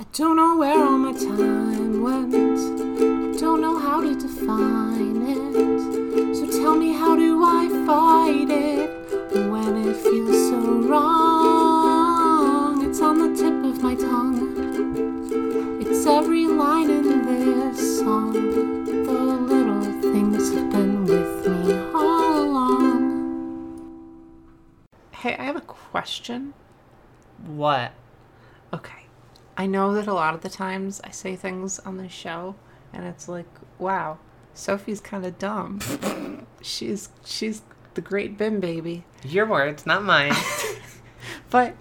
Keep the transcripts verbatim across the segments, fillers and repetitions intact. I don't know where all my time went. I don't know how to define it. So tell me, how do I fight it when it feels so wrong? It's on the tip of my tongue. It's every line in this song. The little things have been with me all along. Hey, I have a question. What? Okay. I know that a lot of the times I say things on this show, and it's like, wow, Sophie's kind of dumb. she's she's the great Bim baby. Your words, not mine. But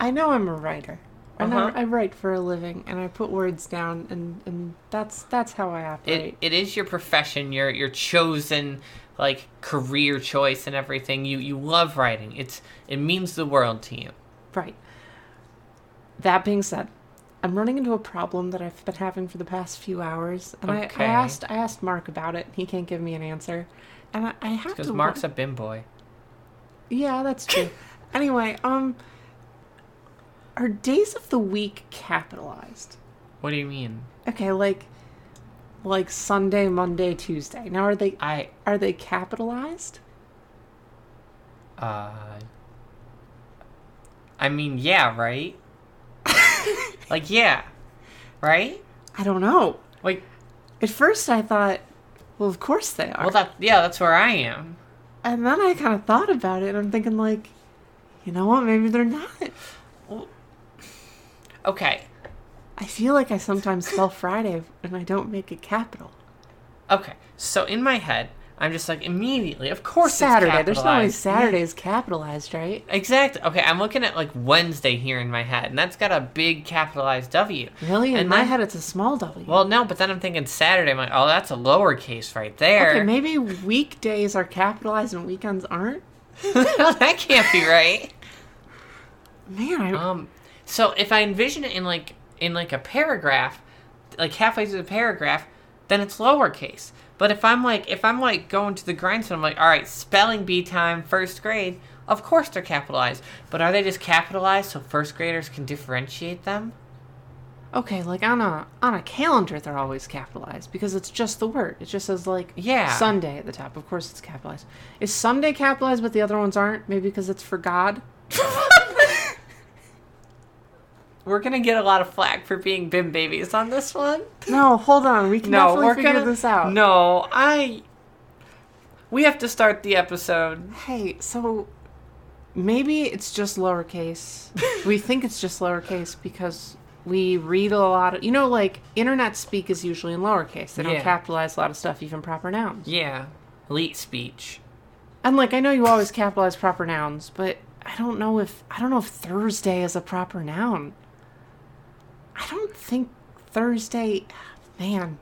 I know I'm a writer. Uh-huh. I, know I write for a living, and I put words down, and, and that's that's how I operate. It, it is your profession, your your chosen like career choice and everything. You you love writing. It's it means the world to you. Right. That being said, I'm running into a problem that I've been having for the past few hours, and okay. I, I asked I asked Mark about it. He can't give me an answer, and I, I have it's to. Because Mark's wa- a bim boy. Yeah, that's true. Anyway, um, are days of the week capitalized? What do you mean? Okay, like, like Sunday, Monday, Tuesday. Now, are they? I are they capitalized? Uh, I mean, yeah, right. Like, yeah. Right? I don't know. Like, at first I thought, well, of course they are. Well, that, yeah, that's where I am. And then I kind of thought about it, and I'm thinking, like, you know what? Maybe they're not. Well, okay. I feel like I sometimes spell Friday, and I don't make it capital. Okay. So, in my head, I'm just like, immediately, of course Saturday. It's capitalized. There's no way Saturday is capitalized, right? Exactly. Okay, I'm looking at, like, Wednesday here in my head, and that's got a big capitalized W. Really? In and my then, head, it's a small W. Well, no, but then I'm thinking Saturday. I'm like, oh, that's a lowercase right there. Okay, maybe weekdays are capitalized and weekends aren't? That can't be right. Man, I... Um, so if I envision it in, like, in, like, a paragraph, like, halfway through the paragraph, then it's lowercase. But if I'm like, if I'm like going to the grindstone, I'm like, all right, spelling bee time, first grade. Of course they're capitalized. But are they just capitalized so first graders can differentiate them? Okay, like on a on a calendar, they're always capitalized because it's just the word. It just says like yeah. Sunday at the top. Of course it's capitalized. Is Sunday capitalized, but the other ones aren't? Maybe because it's for God. We're going to get a lot of flack for being bim babies on this one. No, hold on. We can no, definitely we're figure gonna, this out. No, I... We have to start the episode. Hey, so maybe it's just lowercase. We think it's just lowercase because we read a lot of... You know, like, internet speak is usually in lowercase. They don't yeah. capitalize a lot of stuff, even proper nouns. Yeah. Elite speech. And, like, I know you always capitalize proper nouns, but I don't know if... I don't know if Thursday is a proper noun. I don't think Thursday, man.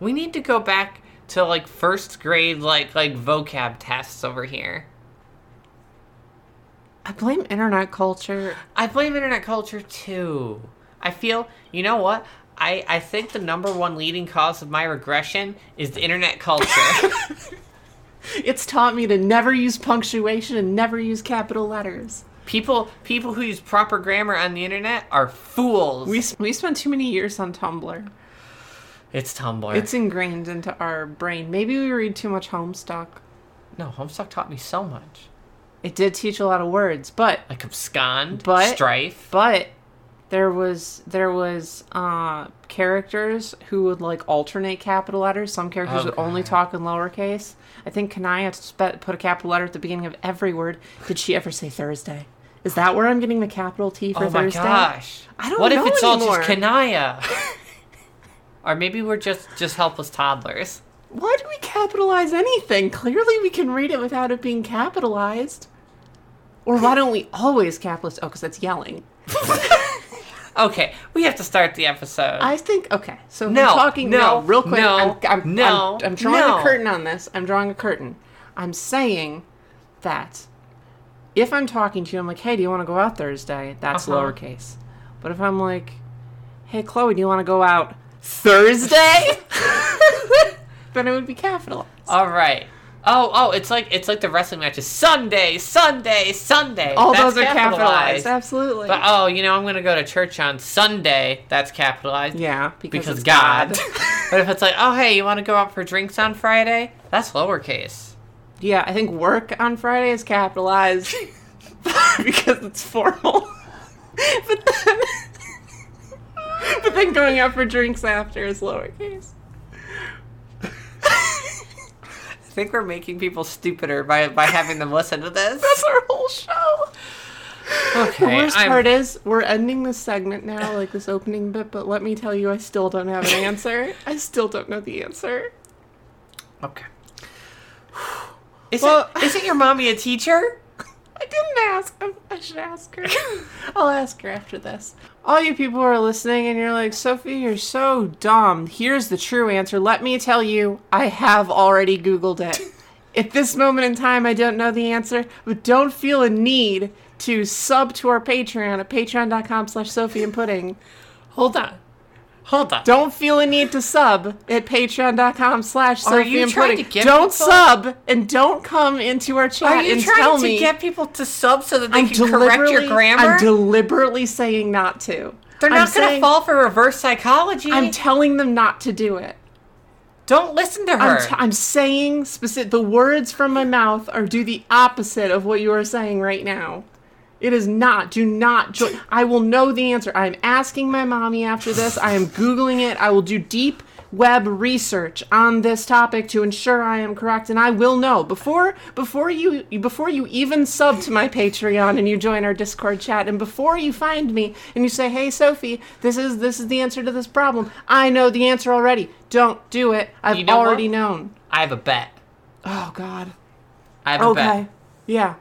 We need to go back to like first grade, like like vocab tests over here. I blame internet culture. I blame internet culture too. I feel, you know what? I, I think the number one leading cause of my regression is the internet culture. It's taught me to never use punctuation and never use capital letters. People people who use proper grammar on the internet are fools. We we spent too many years on Tumblr. It's Tumblr. It's ingrained into our brain. Maybe we read too much Homestuck. No, Homestuck taught me so much. It did teach a lot of words, but like abscond, but, strife. But there was there was uh, characters who would like alternate capital letters. Some characters okay. would only talk in lowercase. I think Kanaya spe- put a capital letter at the beginning of every word. Did she ever say Thursday? Is that where I'm getting the capital T for Thursday? Oh my Thursday? Gosh. I don't know What if know it's anymore. All just Kanaya? Or maybe we're just, just helpless toddlers. Why do we capitalize anything? Clearly we can read it without it being capitalized. Or why don't we always capitalize? Oh, because that's yelling. Okay, we have to start the episode. I think, okay, so no, we're talking no, no, real quick. No, I'm, I'm, no, I'm, I'm drawing no. a curtain on this. I'm drawing a curtain. I'm saying that if I'm talking to you, I'm like, hey, do you want to go out Thursday? That's uh-huh. lowercase. But if I'm like, hey, Chloe, do you want to go out Thursday? Then it would be capitalized. All right. Oh, oh, it's like it's like the wrestling matches. Sunday, Sunday, Sunday. All that's those are capitalized. capitalized. Absolutely. But, oh, you know, I'm going to go to church on Sunday. That's capitalized. Yeah, because, because it's God. God. But if it's like, oh, hey, you want to go out for drinks on Friday? That's lowercase. Yeah, I think work on Friday is capitalized because it's formal. But then, but then going out for drinks after is lowercase. I think we're making people stupider by by having them listen to this. That's our whole show. Okay, the worst I'm... part is we're ending this segment now, like this opening bit, but let me tell you, I still don't have an answer. I still don't know the answer. Okay. Is, well, it, isn't your mommy a teacher? I didn't ask. I, I should ask her. I'll ask her after this. All you people who are listening and you're like, Sophie, you're so dumb. Here's the true answer. Let me tell you, I have already Googled it. At this moment in time, I don't know the answer, but don't feel a need to sub to our Patreon at patreon dot com slash Sophie and Pudding. Hold on. Hold on. Don't feel a need to sub at patreon dot com slash Sophie and Pudding. Don't sub and don't come into our chat and tell me. Are you trying to get people to sub so that they can correct your grammar? I'm deliberately saying not to. They're not going to fall for reverse psychology. I'm telling them not to do it. Don't listen to her. I'm, t- I'm saying specific. The words from my mouth are do the opposite of what you are saying right now. It is not. Do not join. I will know the answer. I'm asking my mommy after this. I am Googling it. I will do deep web research on this topic to ensure I am correct, and I will know. Before before you before you even sub to my Patreon and you join our Discord chat, and before you find me and you say, hey, Sophie, this is this is the answer to this problem, I know the answer already. Don't do it. I've you know already what? known. I have a bet. Oh, God. I have a okay. bet. Okay. Yeah.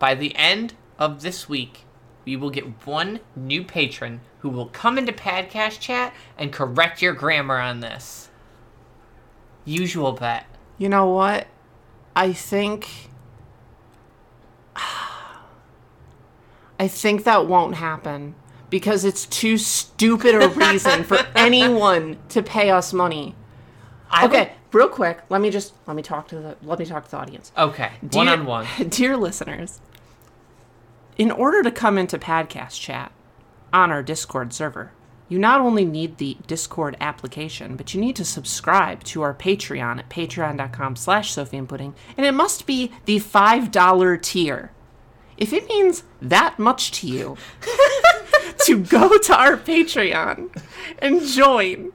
By the end of this week, we will get one new patron who will come into podcast chat and correct your grammar on this. Usual bet. You know what? I think... I think that won't happen. Because it's too stupid a reason for anyone to pay us money. I okay. Would- Real quick, let me just let me talk to the let me talk to the audience. Okay, dear, one on one, dear listeners. In order to come into podcast chat on our Discord server, you not only need the Discord application, but you need to subscribe to our Patreon at patreon dot com slash Sophie and Pudding, and it must be the five dollar tier. If it means that much to you, to go to our Patreon and join.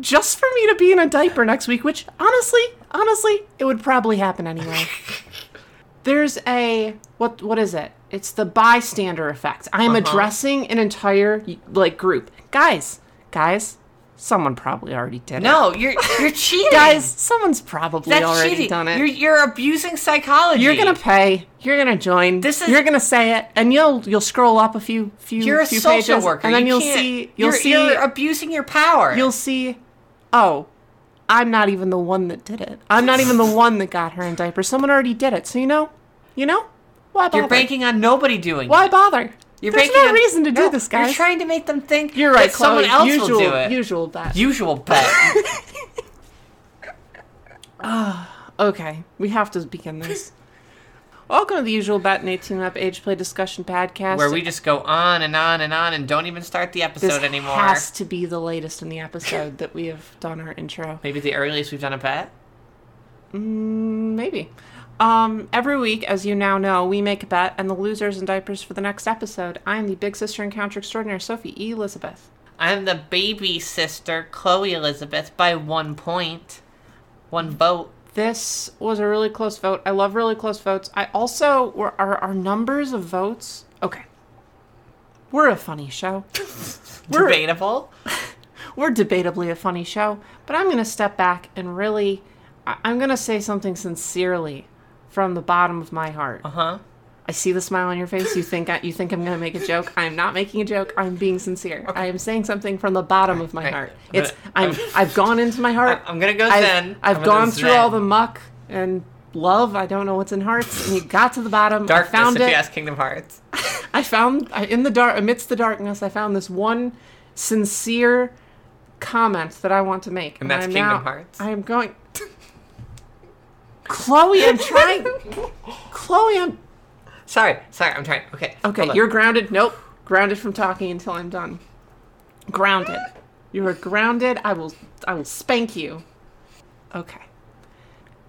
Just for me to be in a diaper next week, which, honestly, honestly, it would probably happen anyway. There's a, what? what is it? It's the bystander effect. I'm uh-huh. addressing an entire, like, group. Guys, guys, someone probably already did no, it. No, you're you're cheating. Guys, someone's probably That's already cheating. done it. You're, you're abusing psychology. You're going to pay. You're going to join. This is, you're going to say it, and you'll you'll scroll up a few few, you're a few social pages, worker. and then you you'll see you'll you're, see you're abusing your power. You'll see, oh, I'm not even the one that did it. I'm not even the one that got her in diapers. Someone already did it. So you know, you know, why bother? You're banking on nobody doing Why it. Why bother? You're There's no on, reason to do no, this, guys. You're trying to make them think you're right, that Chloe, someone else usual, will do it. Usual bet. Usual bet. uh, okay, we have to begin this. Welcome to the Usual Bet, an eighteen and up age play discussion podcast. Where we just go on and on and on and don't even start the episode this anymore. This has to be the latest in the episode that we have done our intro. Maybe the earliest we've done a bet? Mm, maybe. Um, every week, as you now know, we make a bet, and the loser's in diapers for the next episode. I am the big sister encounter extraordinaire, Sophie Elizabeth. I'm the baby sister, Chloe Elizabeth, by one point. One vote. This was a really close vote. I love really close votes. I also, were, our, our numbers of votes, okay. We're a funny show. we're, Debatable. We're debatably a funny show, but I'm going to step back and really, I, I'm going to say something sincerely. From the bottom of my heart. Uh-huh. I see the smile on your face. You think I, you think I'm going to make a joke. I'm not making a joke. I'm being sincere. Okay. I am saying something from the bottom of my right. heart. I'm it's gonna, I'm, I'm I've gone into my heart. I'm going to go I've, zen. I've I'm gone through zen. all the muck and love. I don't know what's in hearts. And you got to the bottom. Darkness, I found if it. you ask Kingdom Hearts. I found, in the dark, amidst the darkness, I found this one sincere comment that I want to make. And, and that's I'm Kingdom now, Hearts. I am going... Chloe, I'm trying. Chloe, I'm... Sorry, sorry, I'm trying. Okay. Okay, you're grounded. Nope. Grounded from talking until I'm done. Grounded. You are grounded. I will I will spank you. Okay.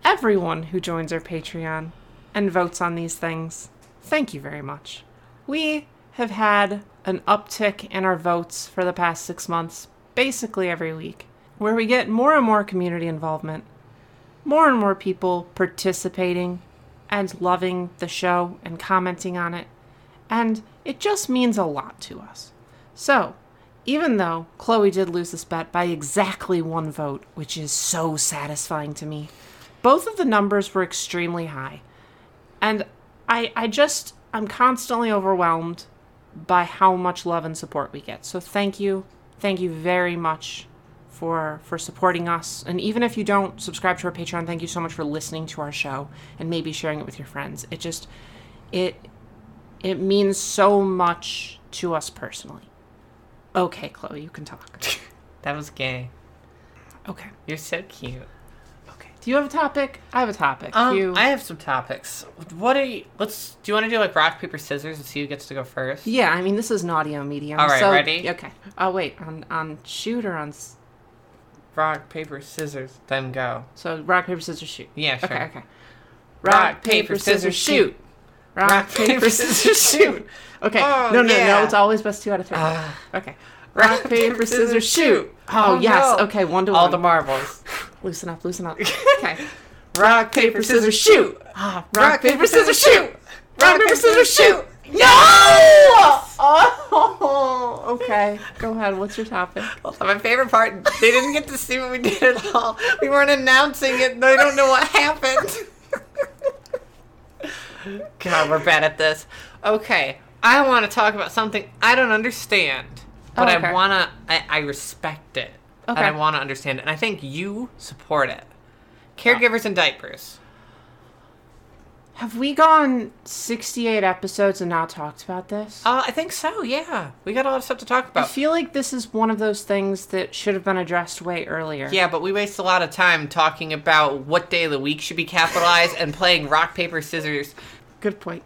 Everyone who joins our Patreon and votes on these things, thank you very much. We have had an uptick in our votes for the past six months, basically every week, where we get more and more community involvement, more and more people participating and loving the show and commenting on it, and it just means a lot to us. So, even though Chloe did lose this bet by exactly one vote, which is so satisfying to me, both of the numbers were extremely high, and I, I just, I'm constantly overwhelmed by how much love and support we get. So thank you, thank you very much for for supporting us. And even if you don't subscribe to our Patreon, thank you so much for listening to our show and maybe sharing it with your friends. It just, it, it means so much to us personally. Okay, Chloe, you can talk. That was gay. Okay. You're so cute. Okay. Do you have a topic? I have a topic. Um, you... I have some topics. What are you... Let's... Do you want to do, like, rock, paper, scissors and see who gets to go first? Yeah, I mean, this is an audio medium. All right, so... ready? Okay. Oh, wait. On, on shoot or on... Rock, paper, scissors, then go. So, rock, paper, scissors, shoot. Yeah, sure. Okay, okay. Rock, rock paper, scissors, scissors shoot. shoot. Rock, rock, paper, scissors, shoot. Okay. Oh, no, no, yeah. no. It's always best two out of three. Uh, okay. Rock, paper, scissors, shoot. Oh, oh yes. No. Okay, one to one. All the marbles. Loosen up, loosen up. Okay. Rock, paper, scissors, shoot. Ah, rock, rock, paper, scissors, shoot. Rock, paper, scissors, shoot. No! Oh! Okay. Go ahead. What's your topic? Well, my favorite part, they didn't get to see what we did at all. We weren't announcing it. They don't know what happened. God, we're bad at this. Okay, I want to talk about something I don't understand, but oh, okay. I want to, I, I respect it, okay. And I want to understand it, and I think you support it. Caregivers oh. and diapers. Have we gone sixty-eight episodes and not talked about this? Uh, I think so, yeah. We got a lot of stuff to talk about. I feel like this is one of those things that should have been addressed way earlier. Yeah, but we waste a lot of time talking about what day of the week should be capitalized and playing rock, paper, scissors. Good point.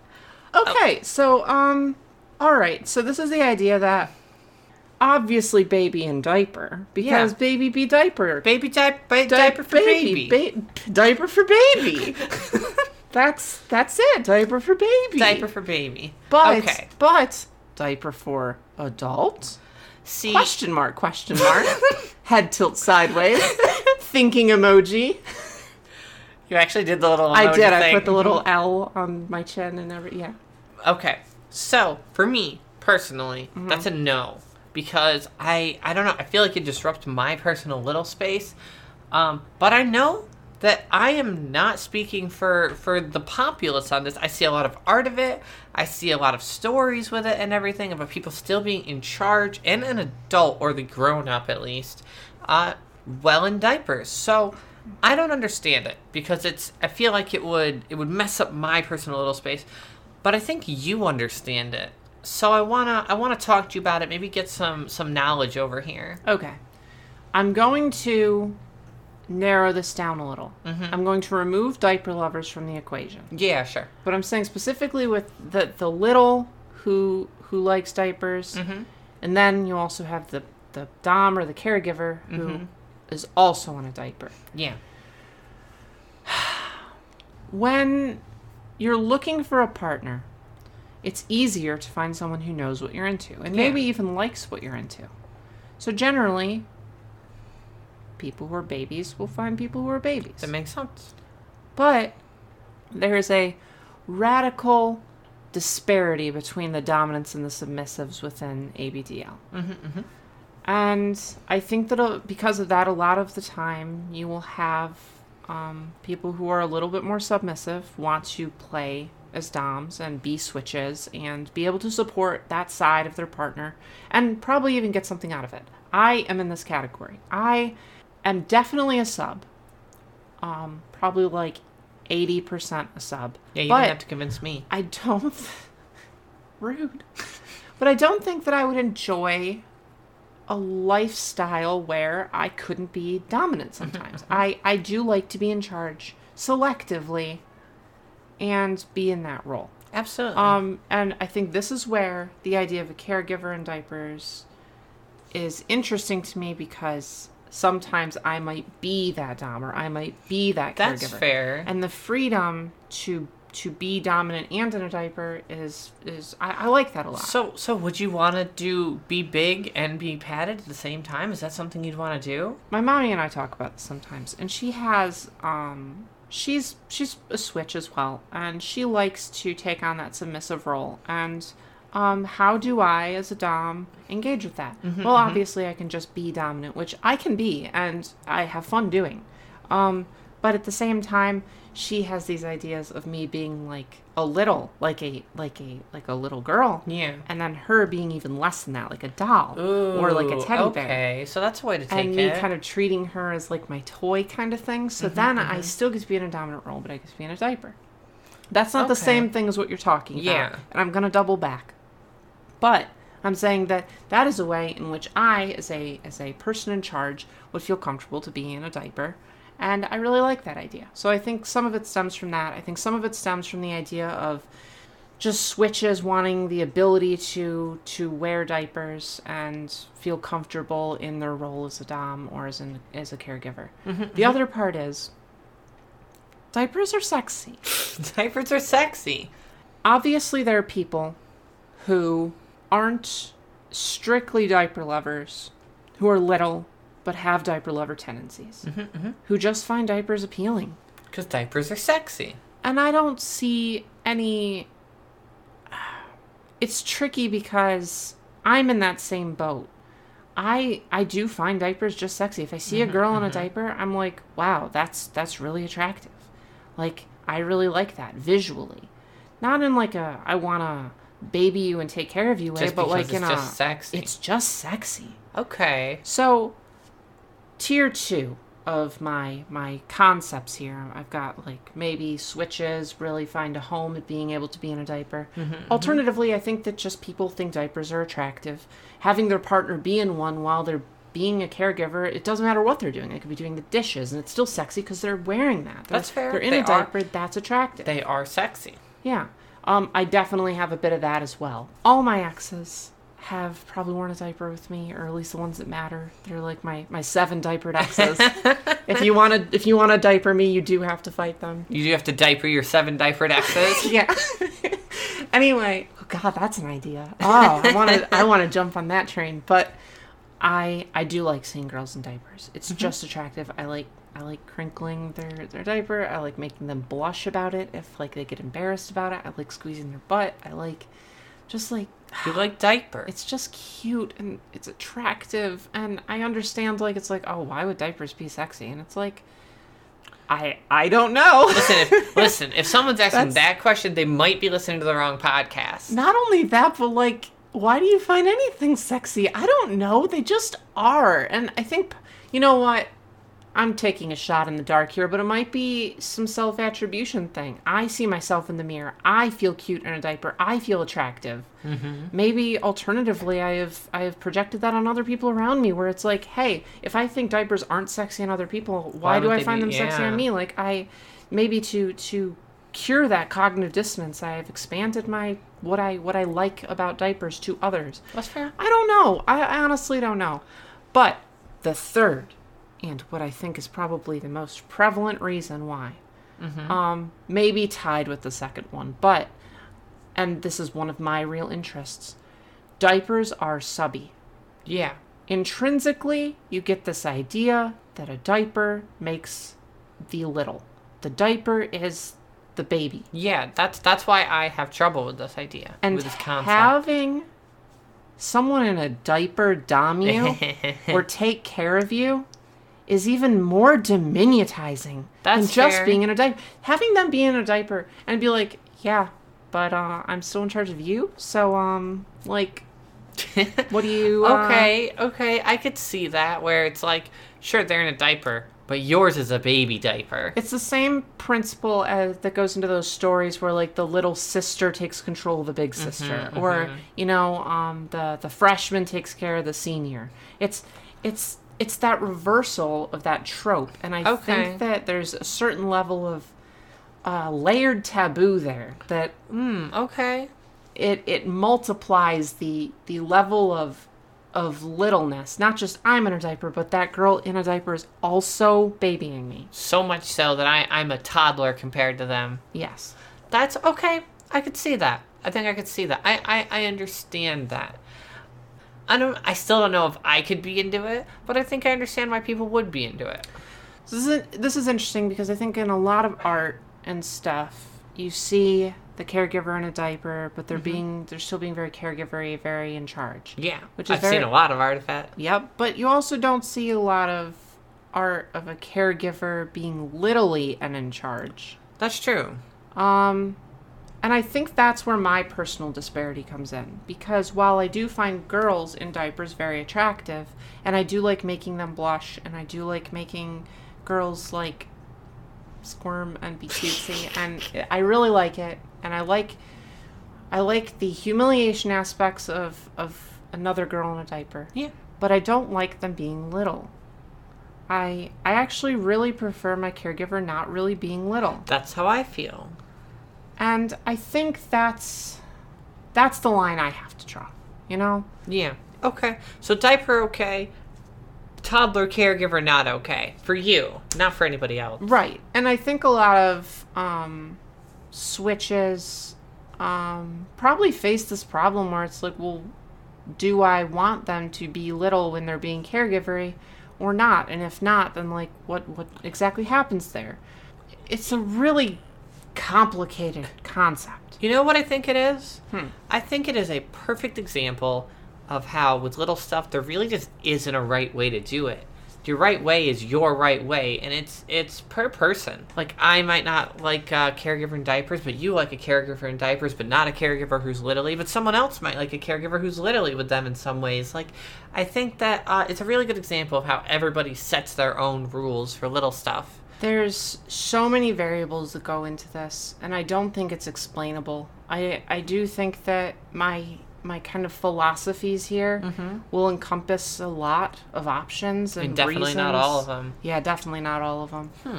Okay, oh. so, um, all right. So this is the idea that obviously baby and diaper, because yeah. baby be diaper. Baby di- ba- di- diaper for baby. baby. Ba- diaper for baby. That's that's it. Diaper for baby. Diaper for baby. But okay. but diaper for adult? See, question mark, question mark. Head tilt sideways. Thinking emoji. You actually did the little emoji I did. Thing. I put the little L on my chin and everything. Yeah. Okay. So, for me, personally, mm-hmm. that's a no. Because I, I don't know. I feel like it disrupts my personal little space. Um, but I know... that I am not speaking for, for the populace on this. I see a lot of art of it. I see a lot of stories with it and everything about people still being in charge and an adult, or the grown-up at least, uh, well in diapers. So I don't understand it because it's. I feel like it would it would mess up my personal little space, but I think you understand it. So I wanna I wanna talk to you about it. Maybe get some some knowledge over here. Okay, I'm going to. Narrow this down a little. Mm-hmm. I'm going to remove diaper lovers from the equation. Yeah, sure. But I'm saying specifically with the the little who who likes diapers, mm-hmm. and then you also have the, the dom or the caregiver who mm-hmm. is also on a diaper. Yeah. When you're looking for a partner, it's easier to find someone who knows what you're into and yeah. maybe even likes what you're into. So generally... people who are babies will find people who are babies. That makes sense. But there is a radical disparity between the dominants and the submissives within A B D L. Mm-hmm, mm-hmm. And I think that because of that, a lot of the time you will have um, people who are a little bit more submissive want to play as doms and be switches and be able to support that side of their partner and probably even get something out of it. I am in this category. I... I'm definitely a sub. Um, probably like eighty percent a sub. Yeah, you but didn't have to convince me. I don't... Th- Rude. But I don't think that I would enjoy a lifestyle where I couldn't be dominant sometimes. I, I do like to be in charge. selectively and be in that role. Absolutely. Um, and I think this is where the idea of a caregiver in diapers is interesting to me, because sometimes I might be that dom, or I might be that caregiver. That's fair. And the freedom to to be dominant and in a diaper is is I, I like that a lot. So so would you want to do be big and be padded at the same time? Is that something you'd want to do? My mommy and I talk about this sometimes, and she has um she's she's a switch as well, and she likes to take on that submissive role. And Um, how do I, as a dom, engage with that? Mm-hmm, well, mm-hmm. obviously, I can just be dominant, which I can be, and I have fun doing. Um, but at the same time, she has these ideas of me being like a little, like a like a like a little girl, yeah, and then her being even less than that, like a doll Ooh, or like a teddy okay. bear. Okay, so that's a way to take and it. And me kind of treating her as like my toy kind of thing. So mm-hmm, then mm-hmm. I still get to be in a dominant role, but I get to be in a diaper. That's not okay. the same thing as what you're talking yeah. about. And I'm gonna double back. But I'm saying that that is a way in which I, as a as a person in charge, would feel comfortable to be in a diaper. And I really like that idea. So I think some of it stems from that. I think some of it stems from the idea of just switches wanting the ability to to wear diapers and feel comfortable in their role as a dom or as, in, as a caregiver. Mm-hmm, the mm-hmm. other part is diapers are sexy. Diapers are sexy. Obviously, there are people who aren't strictly diaper lovers, who are little, but have diaper lover tendencies, mm-hmm, mm-hmm. who just find diapers appealing. Because diapers are sexy. And I don't see any... It's tricky because I'm in that same boat. I I do find diapers just sexy. If I see mm-hmm, a girl mm-hmm. in a diaper, I'm like, wow, that's that's really attractive. Like, I really like that visually. Not in like a, I want to... baby you and take care of you way, but like, you know, it's just sexy. It's just sexy. Okay. So, tier two of my my concepts here, I've got like maybe switches really find a home at being able to be in a diaper. Mm-hmm, Alternatively, mm-hmm. I think that just people think diapers are attractive. Having their partner be in one while they're being a caregiver, it doesn't matter what they're doing. They could be doing the dishes, and it's still sexy because they're wearing that. They're, that's fair. They're in they a diaper. Are, that's attractive. They are sexy. Yeah. Um, I definitely have a bit of that as well. All my exes have probably worn a diaper with me, or at least the ones that matter. They're like my, my seven diapered exes. If you want to if you want to diaper me, you do have to fight them. You do have to diaper your seven diapered exes? Yeah. Anyway, oh God, that's an idea. Oh, I want to I want to jump on that train, but I I do like seeing girls in diapers. It's mm-hmm. just attractive. I like I like crinkling their, their diaper. I like making them blush about it if, like, they get embarrassed about it. I like squeezing their butt. I like just, like... You like diaper. It's just cute, and it's attractive, and I understand, like, it's like, oh, why would diapers be sexy? And it's like, I I don't know. Listen, if, listen, if someone's asking that question, they might be listening to the wrong podcast. Not only that, but, like, why do you find anything sexy? I don't know. They just are. And I think, you know what? I'm taking a shot in the dark here, but it might be some self-attribution thing. I see myself in the mirror. I feel cute in a diaper. I feel attractive. Mm-hmm. Maybe alternatively, I have I have projected that on other people around me, where it's like, hey, if I think diapers aren't sexy on other people, why, why do I find be? them yeah. sexy on me? Like, I maybe to to cure that cognitive dissonance, I have expanded my what I what I like about diapers to others. That's fair. I don't know. I, I honestly don't know. But the third. And what I think is probably the most prevalent reason why. Mm-hmm. Um, maybe tied with the second one, but, and this is one of my real interests, diapers are subby. Yeah. Intrinsically, you get this idea that a diaper makes the little. The diaper is the baby. Yeah, that's that's why I have trouble with this idea, and with this concept. Having someone in a diaper dom you or take care of you is even more diminutizing That's than just fair. being in a diaper. Having them be in a diaper and be like, yeah, but uh, I'm still in charge of you, so, um, like, what do you... Uh... Okay, okay, I could see that, where it's like, sure, they're in a diaper, but yours is a baby diaper. It's the same principle as, that goes into those stories where, like, the little sister takes control of the big sister, mm-hmm, or, mm-hmm. you know, um, the, the freshman takes care of the senior. It's... It's it's that reversal of that trope. And I okay. think that there's a certain level of uh, layered taboo there that mm, okay. it it multiplies the the level of of littleness. Not just I'm in a diaper, but that girl in a diaper is also babying me. So much so that I, I'm a toddler compared to them. Yes. That's okay. I could see that. I think I could see that. I, I, I understand that. I don't. I still don't know if I could be into it, but I think I understand why people would be into it. So this is this is interesting because I think in a lot of art and stuff, you see the caregiver in a diaper, but they're mm-hmm. being they're still being very caregiver, very in charge. Yeah, which is I've very, seen a lot of art of that. Yep, but you also don't see a lot of art of a caregiver being literally and in charge. That's true. Um. And I think that's where my personal disparity comes in. Because while I do find girls in diapers very attractive, and I do like making them blush, and I do like making girls, like, squirm and be cutesy, and I really like it, and I like I like the humiliation aspects of, of another girl in a diaper. Yeah. But I don't like them being little. I I actually really prefer my caregiver not really being little. That's how I feel. And I think that's that's the line I have to draw, you know? Yeah. Okay. So diaper okay, toddler caregiver not okay. For you, not for anybody else. Right. And I think a lot of um, switches um, probably face this problem where it's like, well, do I want them to be little when they're being caregivery or not? And if not, then like what, what exactly happens there? It's a really complicated concept. You know what I think it is? Hmm. I think it is a perfect example of how with little stuff there really just isn't a right way to do it. Your right way is your right way, and it's it's per person. Like, I might not like a caregiver in diapers, but you like a caregiver in diapers, but not a caregiver who's literally, but someone else might like a caregiver who's literally with them in some ways. Like, I think that uh, it's a really good example of how everybody sets their own rules for little stuff. There's so many variables that go into this, and I don't think it's explainable. I I do think that my my kind of philosophies here mm-hmm. will encompass a lot of options and, and definitely reasons. Not all of them. Yeah, definitely not all of them. Hmm.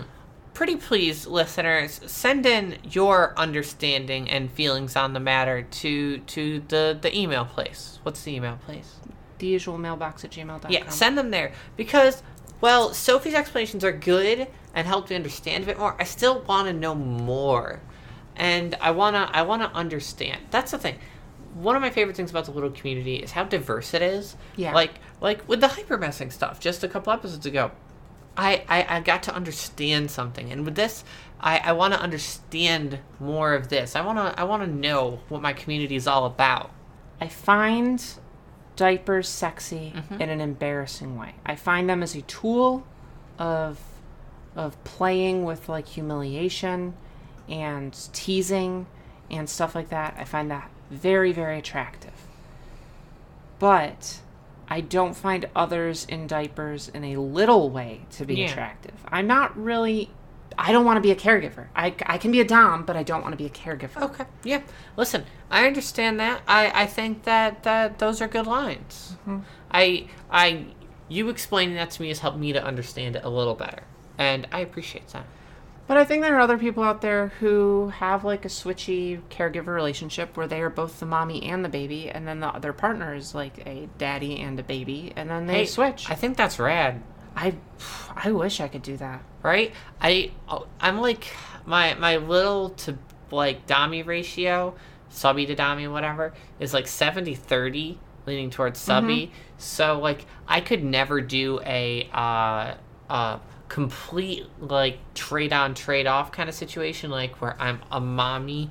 Pretty please, listeners, send in your understanding and feelings on the matter to to the, the email place. What's the email place? The usual mailbox at gmail dot com. Yeah, send them there because, well, Sophie's explanations are good and help me understand a bit more. I still want to know more, and I wanna I wanna understand. That's the thing. One of my favorite things about the little community is how diverse it is. Yeah. Like like with the hypermessing stuff, just a couple episodes ago, I, I, I got to understand something, and with this, I, I want to understand more of this. I wanna I wanna know what my community is all about. I find diapers sexy mm-hmm. in an embarrassing way. I find them as a tool of of playing with like humiliation and teasing and stuff like that. I find that very, very attractive. But I don't find others in diapers in a little way to be yeah. attractive. I'm not really, I don't want to be a caregiver. I, I can be a dom, but I don't want to be a caregiver. Okay, yeah. Listen, I understand that. I, I think that, that those are good lines. Mm-hmm. I I you explaining that to me has helped me to understand it a little better. And I appreciate that. But I think there are other people out there who have like a switchy caregiver relationship where they are both the mommy and the baby, and then the other partner is like a daddy and a baby, and then they hey, switch. I think that's rad. I, I wish I could do that. Right? I, I'm like, my my little to like dommy ratio, subby to dommy, whatever, is like seventy thirty, leaning towards subby. Mm-hmm. So like, I could never do a, uh, uh, complete like trade on trade off kind of situation, like where I'm a mommy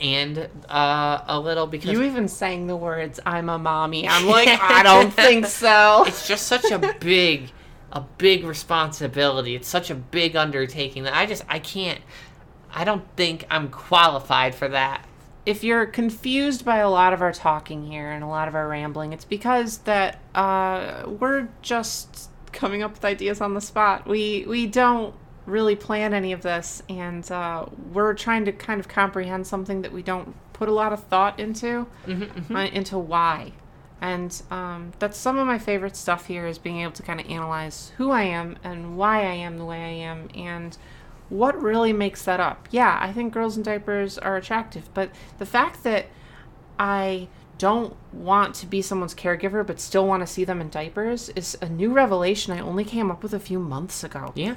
and uh a little, because you even sang the words I'm a mommy. I'm like I don't think so. It's just such a big a big responsibility. It's such a big undertaking that I just I can't I don't think I'm qualified for that. If you're confused by a lot of our talking here and a lot of our rambling, it's because that uh we're just coming up with ideas on the spot. We we don't really plan any of this, and uh, we're trying to kind of comprehend something that we don't put a lot of thought into, mm-hmm, mm-hmm. Uh, into why. And um, that's some of my favorite stuff here, is being able to kind of analyze who I am and why I am the way I am and what really makes that up. Yeah, I think girls in diapers are attractive, but the fact that I don't want to be someone's caregiver but still want to see them in diapers is a new revelation I only came up with a few months ago. Yeah.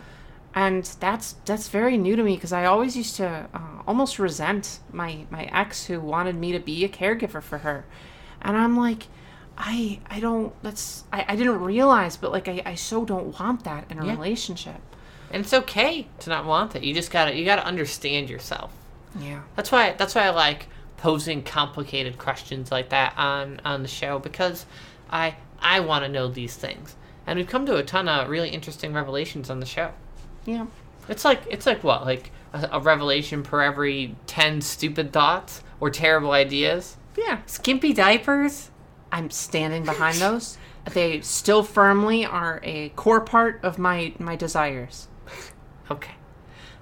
And that's that's very new to me, because I always used to uh, almost resent my, my ex who wanted me to be a caregiver for her. And I'm like... I I don't, that's, I, I didn't realize, but like, I, I so don't want that in a yeah. relationship. And it's okay to not want it. You just gotta, you gotta understand yourself. Yeah. That's why, that's why I like posing complicated questions like that on, on the show, because I, I want to know these things. And we've come to a ton of really interesting revelations on the show. Yeah. It's like, it's like what, like a, a revelation per every ten stupid thoughts or terrible ideas? Yeah. Skimpy diapers? I'm standing behind those. They still firmly are a core part of my, my desires. Okay.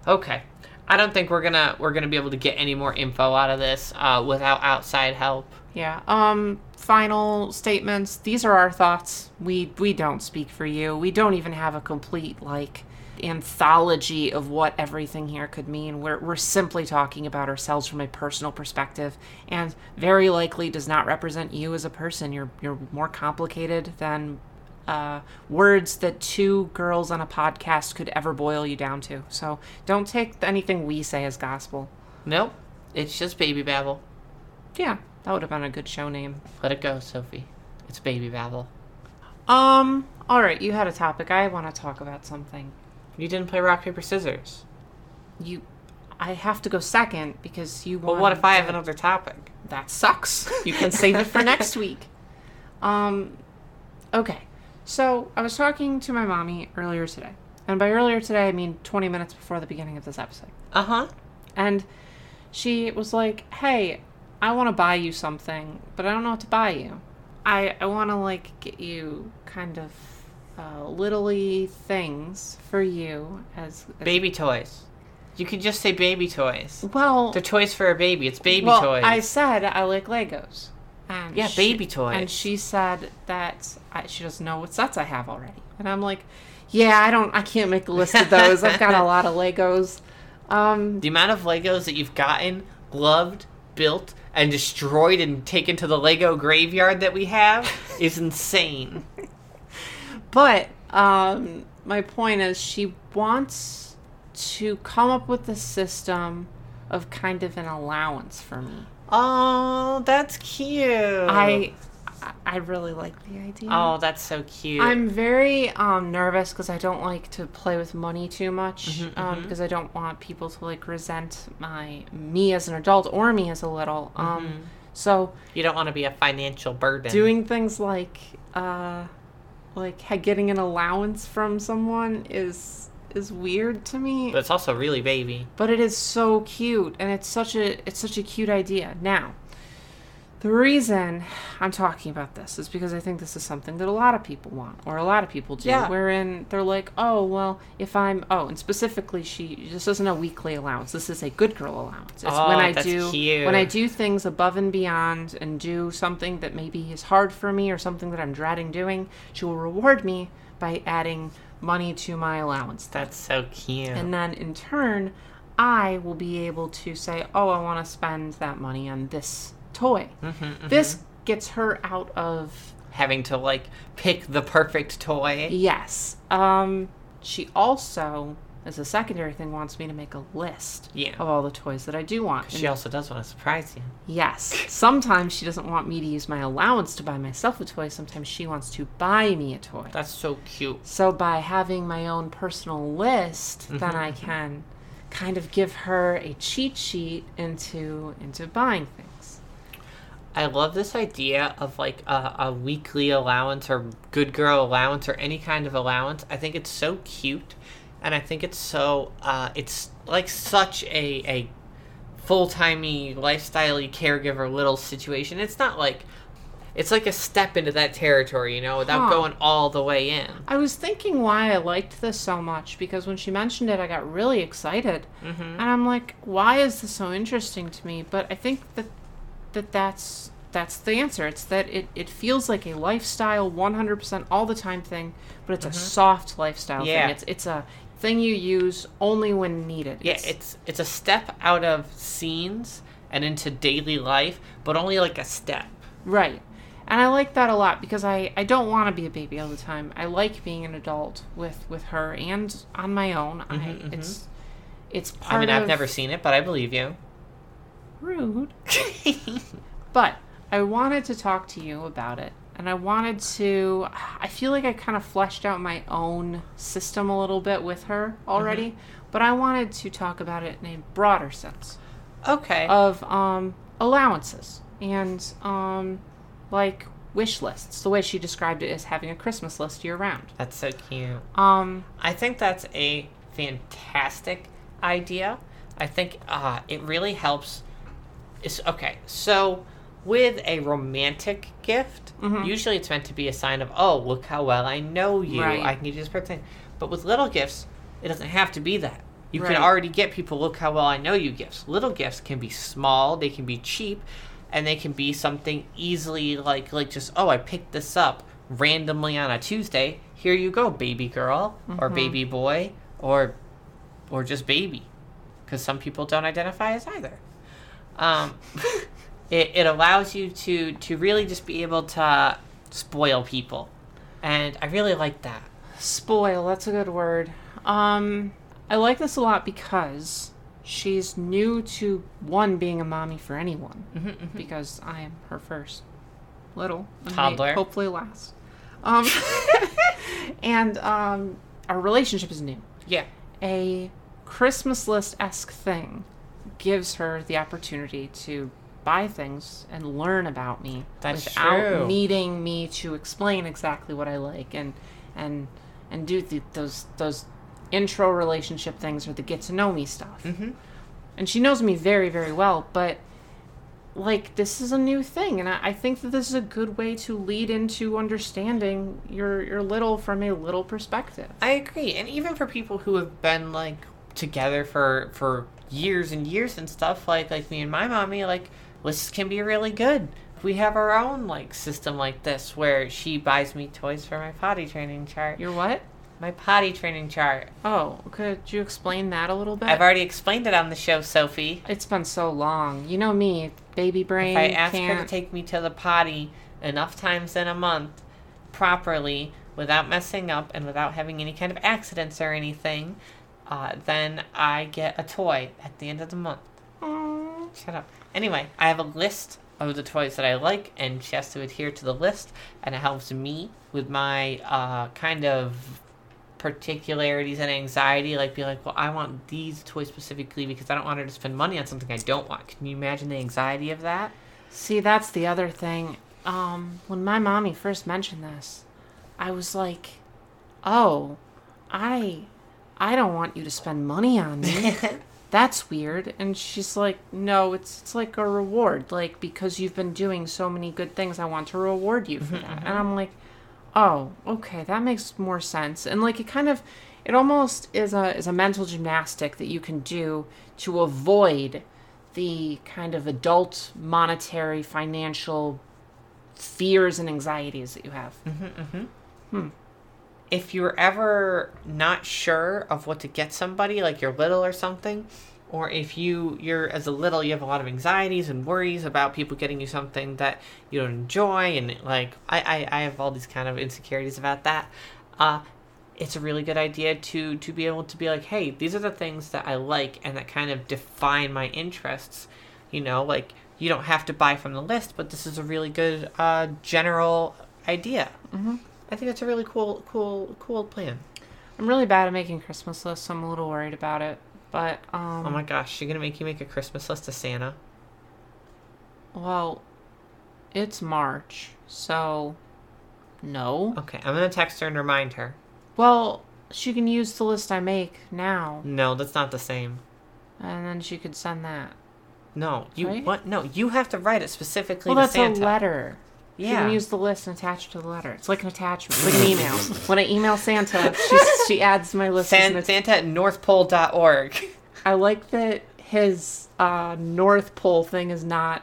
Okay. I don't think we're gonna we're gonna be able to get any more info out of this uh, without outside help. Yeah. Um final statements. These are our thoughts. We we don't speak for you. We don't even have a complete like anthology of what everything here could mean. We're we're simply talking about ourselves from a personal perspective, and very likely does not represent you as a person. You're you're more complicated than uh, words that two girls on a podcast could ever boil you down to. So don't take anything we say as gospel. Nope, it's just baby babble. Yeah, that would have been a good show name. Let it go, Sophie. It's baby babble. Um. All right, you had a topic. I want to talk about something. You didn't play rock, paper, scissors. You, I have to go second because you want... Well, what if I have another topic? That sucks. You can save it for next week. Um, okay. So I was talking to my mommy earlier today. And by earlier today, I mean twenty minutes before the beginning of this episode. Uh-huh. And she was like, hey, I want to buy you something, but I don't know what to buy you. I, I want to, like, get you kind of... Uh, little-y things for you as, as... Baby toys. You could just say baby toys. Well... They're toys for a baby. It's baby well, toys. Well, I said I like Legos. And yeah, she, baby toys. And she said that I, she doesn't know what sets I have already. And I'm like, yeah, I don't... I can't make a list of those. I've got a lot of Legos. Um, the amount of Legos that you've gotten, loved, built, and destroyed and taken to the Lego graveyard that we have is insane. But um, my point is she wants to come up with a system of kind of an allowance for me. Oh, that's cute. I I really like the idea. Oh, that's so cute. I'm very um, nervous because I don't like to play with money too much, mm-hmm, um, mm-hmm. because I don't want people to like resent my me as an adult or me as a little. Mm-hmm. Um, so you don't want to be a financial burden. Doing things like... Uh, Like, getting an allowance from someone is is weird to me. But it's also really baby. But it is so cute, and it's such a it's such a cute idea. Now, the reason I'm talking about this is because I think this is something that a lot of people want, or a lot of people do, yeah. wherein they're like, oh, well, if I'm... Oh, and specifically, she this isn't a weekly allowance. This is a good girl allowance. It's oh, when I that's do, cute. When I do things above and beyond and do something that maybe is hard for me or something that I'm dreading doing, she will reward me by adding money to my allowance. That's so cute. And then, in turn, I will be able to say, oh, I want to spend that money on this toy. Mm-hmm, mm-hmm. This gets her out of having to like pick the perfect toy. Yes. Um, she also, as a secondary thing, wants me to make a list yeah. of all the toys that I do want. She also does want to surprise you. Yes. Sometimes she doesn't want me to use my allowance to buy myself a toy. Sometimes she wants to buy me a toy. That's so cute. So by having my own personal list, mm-hmm, then I can kind of give her a cheat sheet into into buying things. I love this idea of, like, a, a weekly allowance or good girl allowance or any kind of allowance. I think it's so cute, and I think it's so, uh, it's, like, such a, a full-timey, lifestyle-y caregiver little situation. It's not, like, it's like a step into that territory, you know, without huh. going all the way in. I was thinking why I liked this so much, because when she mentioned it, I got really excited. Mm-hmm. And I'm like, why is this so interesting to me? But I think that... that that's that's the answer. It's that it, it feels like a lifestyle, one hundred percent all the time thing, but it's mm-hmm. a soft lifestyle yeah. thing. It's it's a thing you use only when needed. Yeah, it's, it's it's a step out of scenes and into daily life, but only like a step. Right. And I like that a lot because I, I don't want to be a baby all the time. I like being an adult with, with her and on my own. Mm-hmm, I mm-hmm. It's it's part of... I mean, I've of, never seen it, but I believe you. Rude. But I wanted to talk to you about it. And I wanted to... I feel like I kind of fleshed out my own system a little bit with her already. Mm-hmm. But I wanted to talk about it in a broader sense. Okay. Of um, allowances. And... um. like wish lists. The way she described it is having a Christmas list year round. That's so cute. Um, I think that's a fantastic idea. I think uh, it really helps. It's, okay, so with a romantic gift, mm-hmm. usually it's meant to be a sign of, oh, look how well I know you. Right. I can give you this perfect thing. But with little gifts, it doesn't have to be that. You right. can already get people, look how well I know you gifts. Little gifts can be small. They can be cheap. And they can be something easily like, like just, oh, I picked this up randomly on a Tuesday. Here you go, baby girl, mm-hmm. or baby boy, or or just baby. Because some people don't identify as either. Um, it, it allows you to, to really just be able to spoil people. And I really like that. Spoil, that's a good word. Um, I like this a lot because... she's new to, one, being a mommy for anyone, mm-hmm, mm-hmm. because I am her first little, toddler, hopefully last. Um, and um, our relationship is new. Yeah. A Christmas list-esque thing gives her the opportunity to buy things and learn about me That's without true. needing me to explain exactly what I like and and and do the, those those. intro relationship things or the get to know me stuff. Mm-hmm. And she knows me very, very well, but like this is a new thing, and I, I think that this is a good way to lead into understanding your your little from a little perspective. I agree. And even for people who have been like together for for years and years and stuff, like like me and my mommy, like lists can be really good. We have our own like system like this where she buys me toys for my potty training chart. Your what? My potty training chart. Oh, could you explain that a little bit? I've already explained it on the show, Sophie. It's been so long. You know me, baby brain. If I ask can't... her to take me to the potty enough times in a month properly, without messing up and without having any kind of accidents or anything, uh, then I get a toy at the end of the month. Aww. Shut up. Anyway, I have a list of the toys that I like, and she has to adhere to the list, and it helps me with my uh, kind of... particularities and anxiety, like be like, well, I want these toys specifically because I don't want her to spend money on something I don't want. Can you imagine the anxiety of that? See, that's the other thing. Um, when my mommy first mentioned this, I was like, oh, I, I don't want you to spend money on me. That's weird. And she's like, no, it's it's like a reward. Like, because you've been doing so many good things, I want to reward you for mm-hmm, that. Mm-hmm. And I'm like, oh, okay, that makes more sense. And like it kind of, it almost is a is a mental gymnastic that you can do to avoid the kind of adult monetary financial fears and anxieties that you have. Mm-hmm, mm-hmm. Hmm. If you're ever not sure of what to get somebody, like you're little or something, or if you, you're as a little, you have a lot of anxieties and worries about people getting you something that you don't enjoy. And like, I, I, I have all these kind of insecurities about that. Uh, it's a really good idea to, to be able to be like, hey, these are the things that I like and that kind of define my interests. You know, like you don't have to buy from the list, but this is a really good uh, general idea. Mm-hmm. I think that's a really cool, cool, cool plan. I'm really bad at making Christmas lists, so I'm a little worried about it. But, um... oh my gosh, you're gonna make you make a Christmas list to Santa? Well, it's March, so... no. Okay, I'm gonna text her and remind her. Well, she can use the list I make now. No, that's not the same. And then she could send that. No, you... right? What? No, you have to write it specifically well, to Santa. Well, that's a letter. Yeah. She can use the list and attach it to the letter. It's like an attachment. It's like an email. When I email Santa, she, she adds my list. San, Santa at north pole dot org. I like that his uh, North Pole thing is not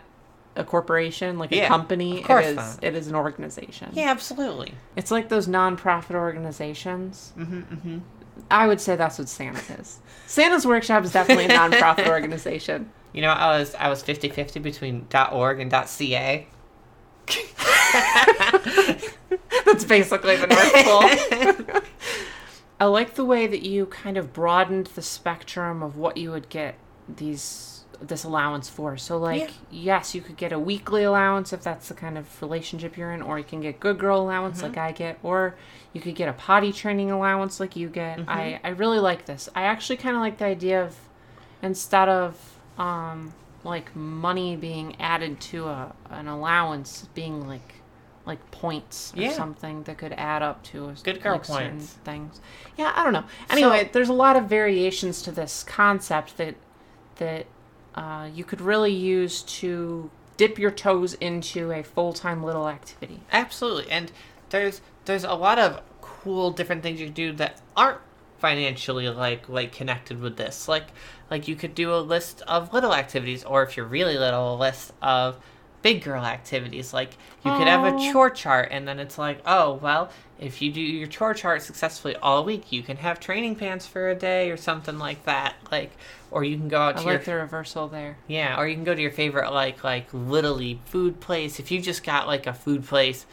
a corporation, like yeah, a company. Of course it is not. It is an organization. Yeah, absolutely. It's like those non-profit organizations. Mm-hmm, mm-hmm. I would say that's what Santa is. Santa's Workshop is definitely a non-profit organization. You know, I was I was fifty-fifty between .org and .ca. That's basically the North Pole. I like the way that you kind of broadened the spectrum of what you would get these this allowance for. So, like, yeah. yes, you could get a weekly allowance if that's the kind of relationship you're in, or you can get good girl allowance mm-hmm. like I get, or you could get a potty training allowance like you get. Mm-hmm. I, I really like this. I actually kind of like the idea of, instead of, um, like, money being added to a an allowance being, like, like points or yeah. something that could add up to a, good girl like, points things. Yeah, I don't know. Anyway, so, there's a lot of variations to this concept that that uh, you could really use to dip your toes into a full-time little activity. Absolutely, and there's there's a lot of cool different things you can do that aren't financially like like connected with this. Like like you could do a list of little activities, or if you're really little, a list of big girl activities. Like you Aww. Could have a chore chart, and then it's like, oh well, if you do your chore chart successfully all week, you can have training pants for a day or something like that. Like, or you can go out I to like your, the reversal there. Yeah, or you can go to your favorite like like Little League food place if you just got like a food place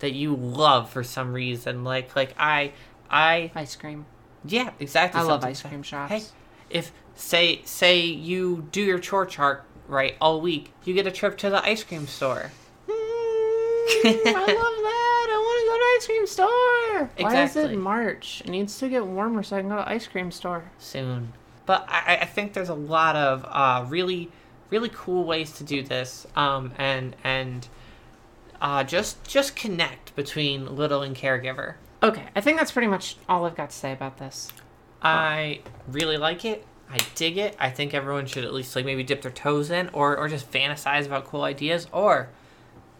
that you love for some reason. Like like I I ice cream. Yeah, exactly. I love ice cream shops. Hey, if say say you do your chore chart right all week, you get a trip to the ice cream store. Mm, I love that. I want to go to ice cream store. Exactly. Why is it March? It needs to get warmer so I can go to ice cream store soon. But I, I think there's a lot of uh, really, really cool ways to do this, um, and and uh, just just connect between little and caregiver. Okay, I think that's pretty much all I've got to say about this. I really like it. I dig it. I think everyone should at least like maybe dip their toes in, or, or just fantasize about cool ideas, or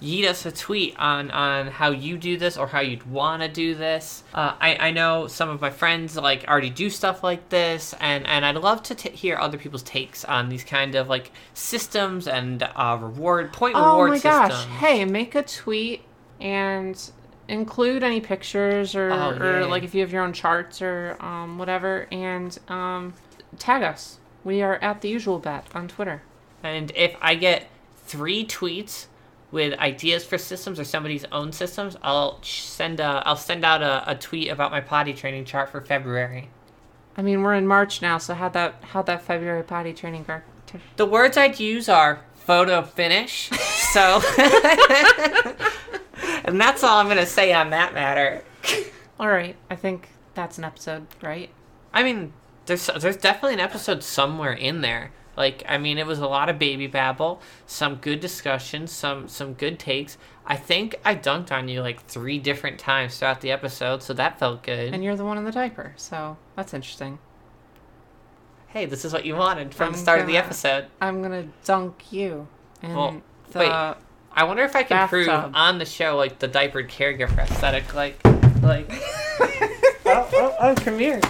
yeet us a tweet on, on how you do this or how you'd want to do this. Uh, I, I know some of my friends like already do stuff like this, and, and I'd love to t- hear other people's takes on these kind of like systems and uh, reward point oh reward systems. Oh my gosh! Hey, make a tweet and include any pictures or, oh, or yeah. like if you have your own charts or um, whatever, and um. tag us. We are at the usual bet on Twitter. And if I get three tweets with ideas for systems or somebody's own systems, I'll send a, I'll send out a, a tweet about my potty training chart for February. I mean, we're in March now, so how'd that, how'd that February potty training chart? The words I'd use are photo finish. So, and that's all I'm going to say on that matter. All right. I think that's an episode, right? I mean... There's there's definitely an episode somewhere in there. Like, I mean, it was a lot of baby babble, some good discussions, some, some good takes. I think I dunked on you like three different times throughout the episode, so that felt good. And you're the one in the diaper, so that's interesting. Hey, this is what you wanted from I'm the start gonna, of the episode. I'm going to dunk you in well, the wait, I wonder if I can bathtub. prove on the show, like, the diapered caregiver aesthetic. Like, like... oh, oh, oh, come here.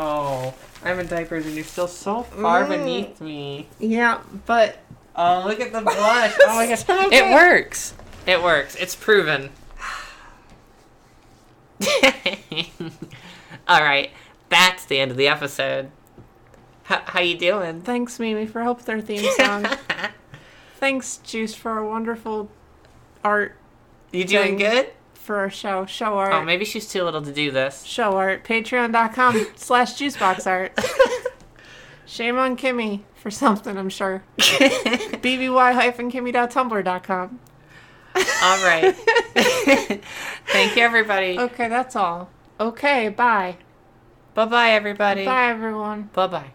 Oh, I'm in diapers and you're still so far mm. beneath me. Yeah, but... Oh, look at the blush. Oh my gosh. So it works. It works. It's proven. All right. That's the end of the episode. H- how you doing? Thanks, Mimi, for help with our theme song. Thanks, Juice, for our wonderful art. You doing thing. good? For our show, show art. Oh, maybe she's too little to do this. Show art. patreon dot com slash juiceboxart. Shame on Kimmy for something, I'm sure. b b y dash kimmy dot tumblr dot com. All right. Thank you, everybody. Okay, that's all. Okay, bye. Bye-bye, everybody. Bye, everyone. Bye-bye.